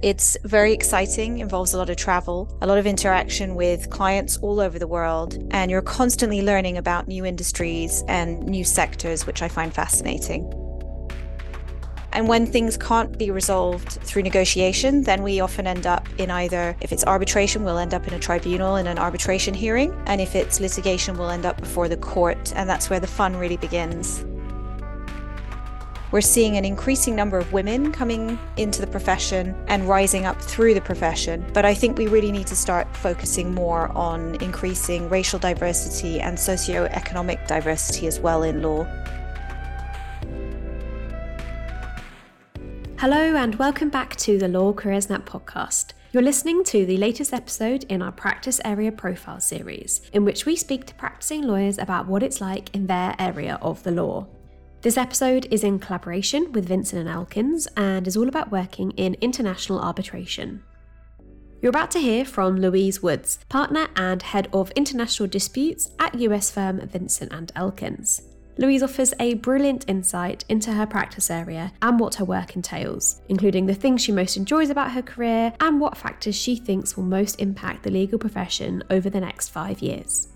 It's very exciting, involves a lot of travel, a lot of interaction with clients all over the world, and you're constantly learning about new industries and new sectors, which I find fascinating. And when things can't be resolved through negotiation, then we often end up in either, if it's arbitration, we'll end up in a tribunal in an arbitration hearing, and if it's litigation, we'll end up before the court, and that's where the fun really begins. We're seeing an increasing number of women coming into the profession and rising up through the profession, but I think we really need to start focusing more on increasing racial diversity and socioeconomic diversity as well in law. Hello and welcome back to the LawCareers.Net podcast. You're listening to the latest episode in our Practice Area Profile series, in which we speak to practicing lawyers about what it's like in their area of the law. This episode is in collaboration with Vincent and Elkins and is all about working in international arbitration. You're about to hear from Louise Woods, partner and head of international disputes at US firm Vincent and Elkins. Louise offers a brilliant insight into her practice area and what her work entails, including the things she most enjoys about her career and what factors she thinks will most impact the legal profession over the next 5 years.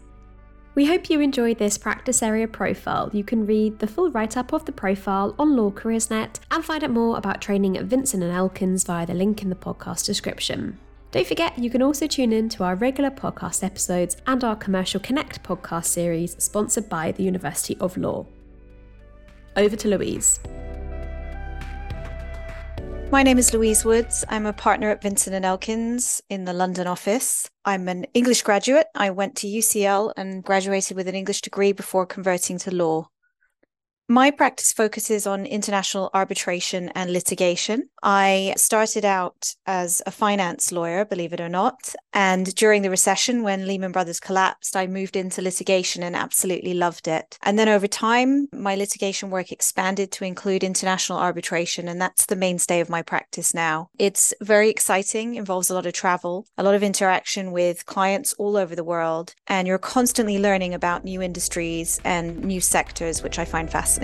We hope you enjoyed this practice area profile. You can read the full write-up of the profile on LawCareers.Net and find out more about training at Vincent and Elkins via the link in the podcast description. Don't forget, you can also tune in to our regular podcast episodes and our Commercial Connect podcast series sponsored by the University of Law. Over to Louise. My name is Louise Woods. I'm a partner at Vincent & Elkins in the London office. I'm an English graduate. I went to UCL and graduated with an English degree before converting to law. My practice focuses on international arbitration and litigation. I started out as a finance lawyer, believe it or not, and during the recession when Lehman Brothers collapsed, I moved into litigation and absolutely loved it. And then over time, my litigation work expanded to include international arbitration, and that's the mainstay of my practice now. It's very exciting, involves a lot of travel, a lot of interaction with clients all over the world, and you're constantly learning about new industries and new sectors, which I find fascinating.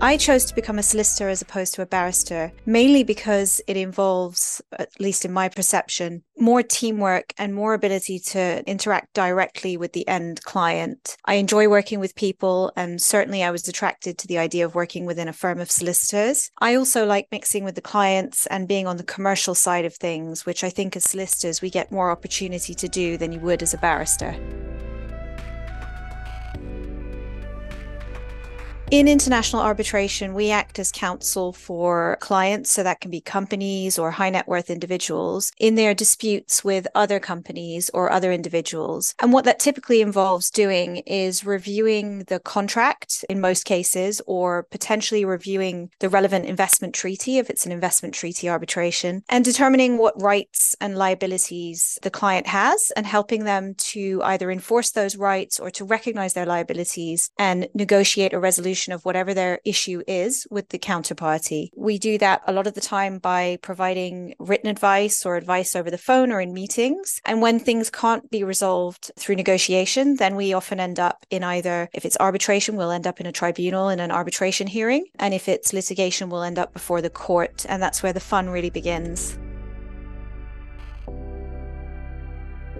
I chose to become a solicitor as opposed to a barrister, mainly because it involves, at least in my perception, more teamwork and more ability to interact directly with the end client. I enjoy working with people, and certainly I was attracted to the idea of working within a firm of solicitors. I also like mixing with the clients and being on the commercial side of things, which I think as solicitors we get more opportunity to do than you would as a barrister. In international arbitration, we act as counsel for clients, so that can be companies or high net worth individuals, in their disputes with other companies or other individuals. And what that typically involves doing is reviewing the contract in most cases, or potentially reviewing the relevant investment treaty if it's an investment treaty arbitration, and determining what rights and liabilities the client has and helping them to either enforce those rights or to recognize their liabilities and negotiate a resolution of whatever their issue is with the counterparty. We do that a lot of the time by providing written advice or advice over the phone or in meetings. And when things can't be resolved through negotiation, then we often end up in either, if it's arbitration, we'll end up in a tribunal in an arbitration hearing. And if it's litigation, we'll end up before the court. And that's where the fun really begins.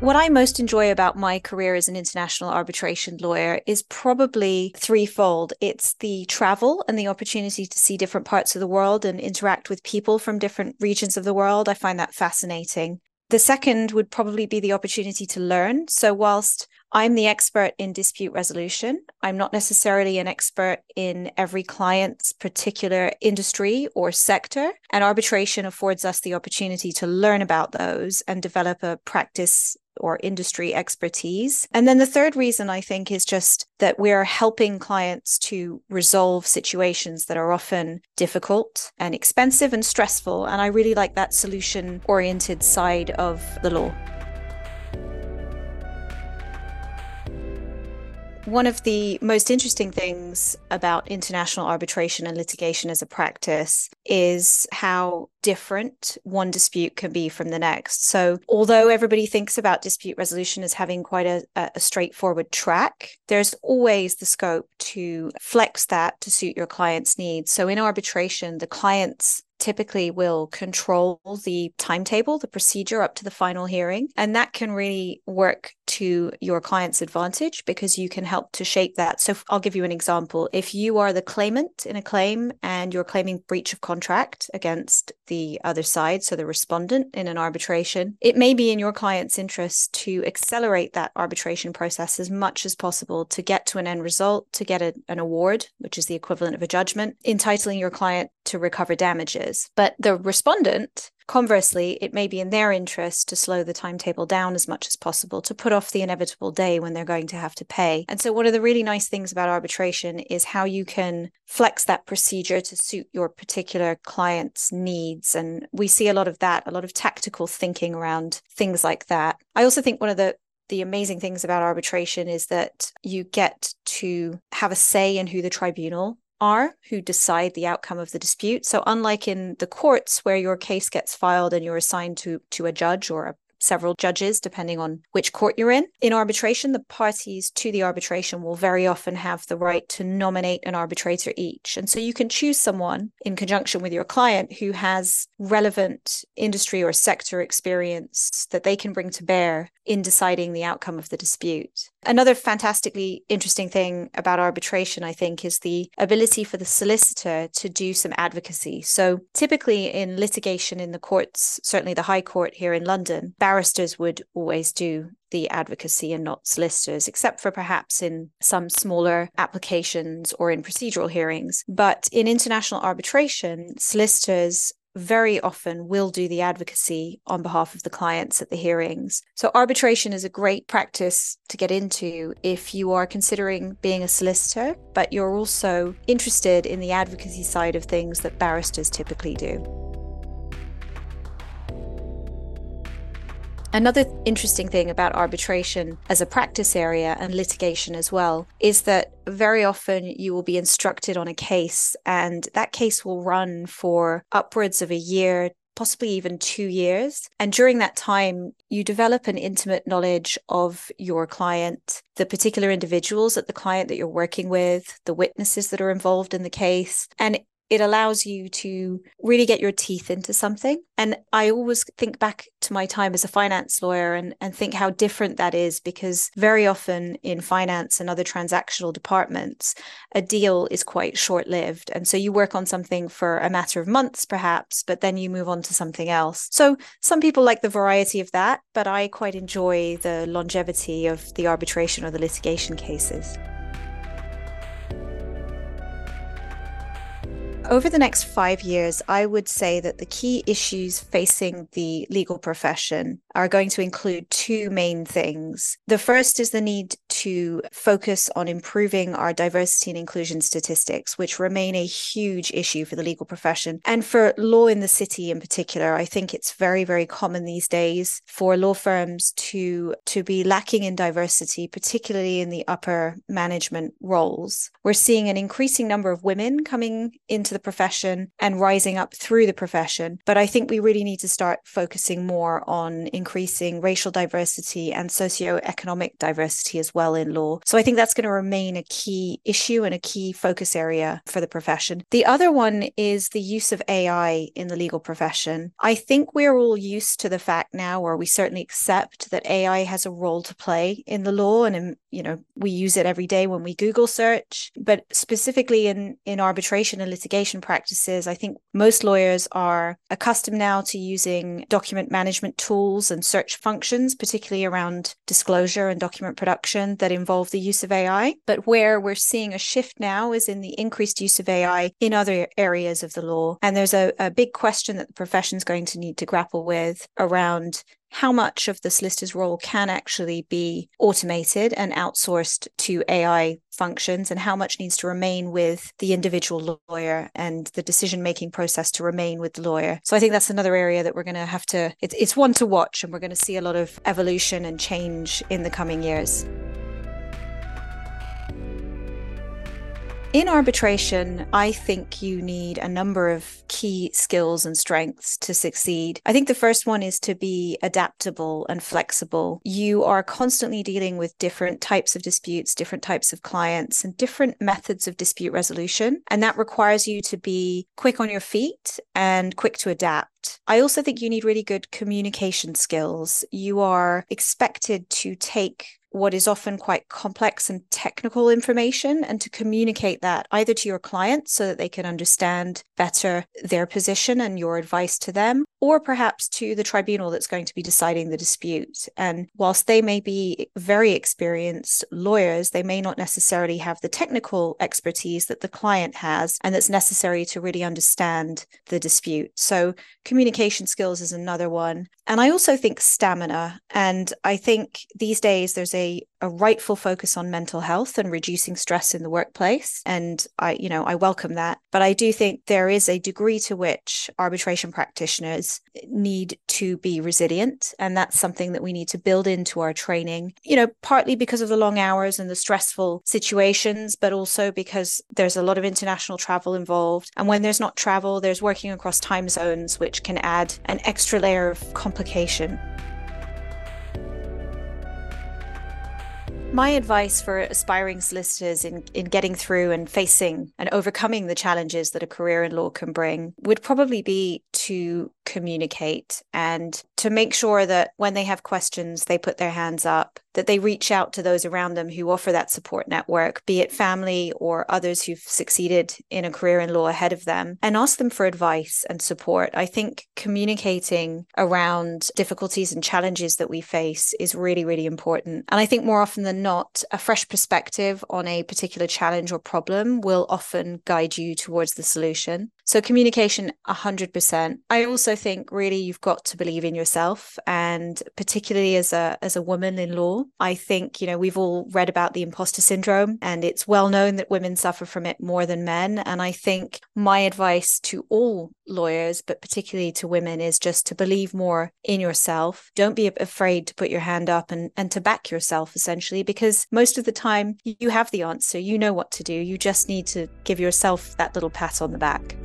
What I most enjoy about my career as an international arbitration lawyer is probably threefold. It's the travel and the opportunity to see different parts of the world and interact with people from different regions of the world. I find that fascinating. The second would probably be the opportunity to learn. So whilst I'm the expert in dispute resolution, I'm not necessarily an expert in every client's particular industry or sector, and arbitration affords us the opportunity to learn about those and develop a practice or industry expertise. And then the third reason, I think, is just that we're helping clients to resolve situations that are often difficult and expensive and stressful. And I really like that solution-oriented side of the law. One of the most interesting things about international arbitration and litigation as a practice is how different one dispute can be from the next. So although everybody thinks about dispute resolution as having quite a straightforward track, there's always the scope to flex that to suit your client's needs. So in arbitration, the client's typically will control the timetable, the procedure up to the final hearing. And that can really work to your client's advantage because you can help to shape that. So I'll give you an example. If you are the claimant in a claim and you're claiming breach of contract against the other side, so the respondent in an arbitration, it may be in your client's interest to accelerate that arbitration process as much as possible to get to an end result, to get an award, which is the equivalent of a judgment, entitling your client to recover damages. But the respondent, conversely, it may be in their interest to slow the timetable down as much as possible, to put off the inevitable day when they're going to have to pay. And so one of the really nice things about arbitration is how you can flex that procedure to suit your particular client's needs. And we see a lot of that, a lot of tactical thinking around things like that. I also think one of the amazing things about arbitration is that you get to have a say in who the tribunal are who decide the outcome of the dispute. So unlike in the courts where your case gets filed and you're assigned to a judge or several judges, depending on which court you're in arbitration, the parties to the arbitration will very often have the right to nominate an arbitrator each. And so you can choose someone in conjunction with your client who has relevant industry or sector experience that they can bring to bear in deciding the outcome of the dispute. Another fantastically interesting thing about arbitration, I think, is the ability for the solicitor to do some advocacy. So typically in litigation in the courts, certainly the High Court here in London, barristers would always do the advocacy and not solicitors, except for perhaps in some smaller applications or in procedural hearings. But in international arbitration, solicitors very often will do the advocacy on behalf of the clients at the hearings. So arbitration is a great practice to get into if you are considering being a solicitor, but you're also interested in the advocacy side of things that barristers typically do. Another interesting thing about arbitration as a practice area and litigation as well is that very often you will be instructed on a case and that case will run for upwards of a year, possibly even 2 years. And during that time, you develop an intimate knowledge of your client, the particular individuals at the client that you're working with, the witnesses that are involved in the case. And it allows you to really get your teeth into something. And I always think back to my time as a finance lawyer and think how different that is, because very often in finance and other transactional departments, a deal is quite short-lived. And so you work on something for a matter of months, perhaps, but then you move on to something else. So some people like the variety of that, but I quite enjoy the longevity of the arbitration or the litigation cases. Over the next 5 years, I would say that the key issues facing the legal profession are going to include two main things. The first is the need to focus on improving our diversity and inclusion statistics, which remain a huge issue for the legal profession and for law in the city in particular. I think it's very, very common these days for law firms to be lacking in diversity, particularly in the upper management roles. We're seeing an increasing number of women coming into the profession and rising up through the profession. But I think we really need to start focusing more on increasing racial diversity and socioeconomic diversity as well in law. So I think that's going to remain a key issue and a key focus area for the profession. The other one is the use of AI in the legal profession. I think we're all used to the fact now, or we certainly accept that AI has a role to play in the law. And, you know, we use it every day when we Google search, but specifically in arbitration and litigation practices, I think most lawyers are accustomed now to using document management tools and search functions, particularly around disclosure and document production that involve the use of AI. But where we're seeing a shift now is in the increased use of AI in other areas of the law. And there's a big question that the profession is going to need to grapple with around how much of the solicitor's role can actually be automated and outsourced to AI functions, and how much needs to remain with the individual lawyer and the decision-making process to remain with the lawyer. So I think that's another area that we're going to have to, it's one to watch, and we're going to see a lot of evolution and change in the coming years. In arbitration, I think you need a number of key skills and strengths to succeed. I think the first one is to be adaptable and flexible. You are constantly dealing with different types of disputes, different types of clients, and different methods of dispute resolution. And that requires you to be quick on your feet and quick to adapt. I also think you need really good communication skills. You are expected to take what is often quite complex and technical information and to communicate that either to your client so that they can understand better their position and your advice to them, or perhaps to the tribunal that's going to be deciding the dispute. And whilst they may be very experienced lawyers, they may not necessarily have the technical expertise that the client has and that's necessary to really understand the dispute. So communication skills is another one. And I also think stamina. And I think these days there's a rightful focus on mental health and reducing stress in the workplace. And I welcome that. But I do think there is a degree to which arbitration practitioners need to be resilient. And that's something that we need to build into our training, partly because of the long hours and the stressful situations, but also because there's a lot of international travel involved. And when there's not travel, there's working across time zones, which can add an extra layer of complication. My advice for aspiring solicitors in getting through and facing and overcoming the challenges that a career in law can bring would probably be to communicate and to make sure that when they have questions, they put their hands up, that they reach out to those around them who offer that support network, be it family or others who've succeeded in a career in law ahead of them, and ask them for advice and support. I think communicating around difficulties and challenges that we face is really, really important. And I think more often than not, a fresh perspective on a particular challenge or problem will often guide you towards the solution. So communication, 100%. I also think really you've got to believe in yourself, and particularly as a woman in law, I think, we've all read about the imposter syndrome, and it's well known that women suffer from it more than men. And I think my advice to all lawyers, but particularly to women, is just to believe more in yourself. Don't be afraid to put your hand up and to back yourself, essentially, because most of the time you have the answer, you know what to do. You just need to give yourself that little pat on the back.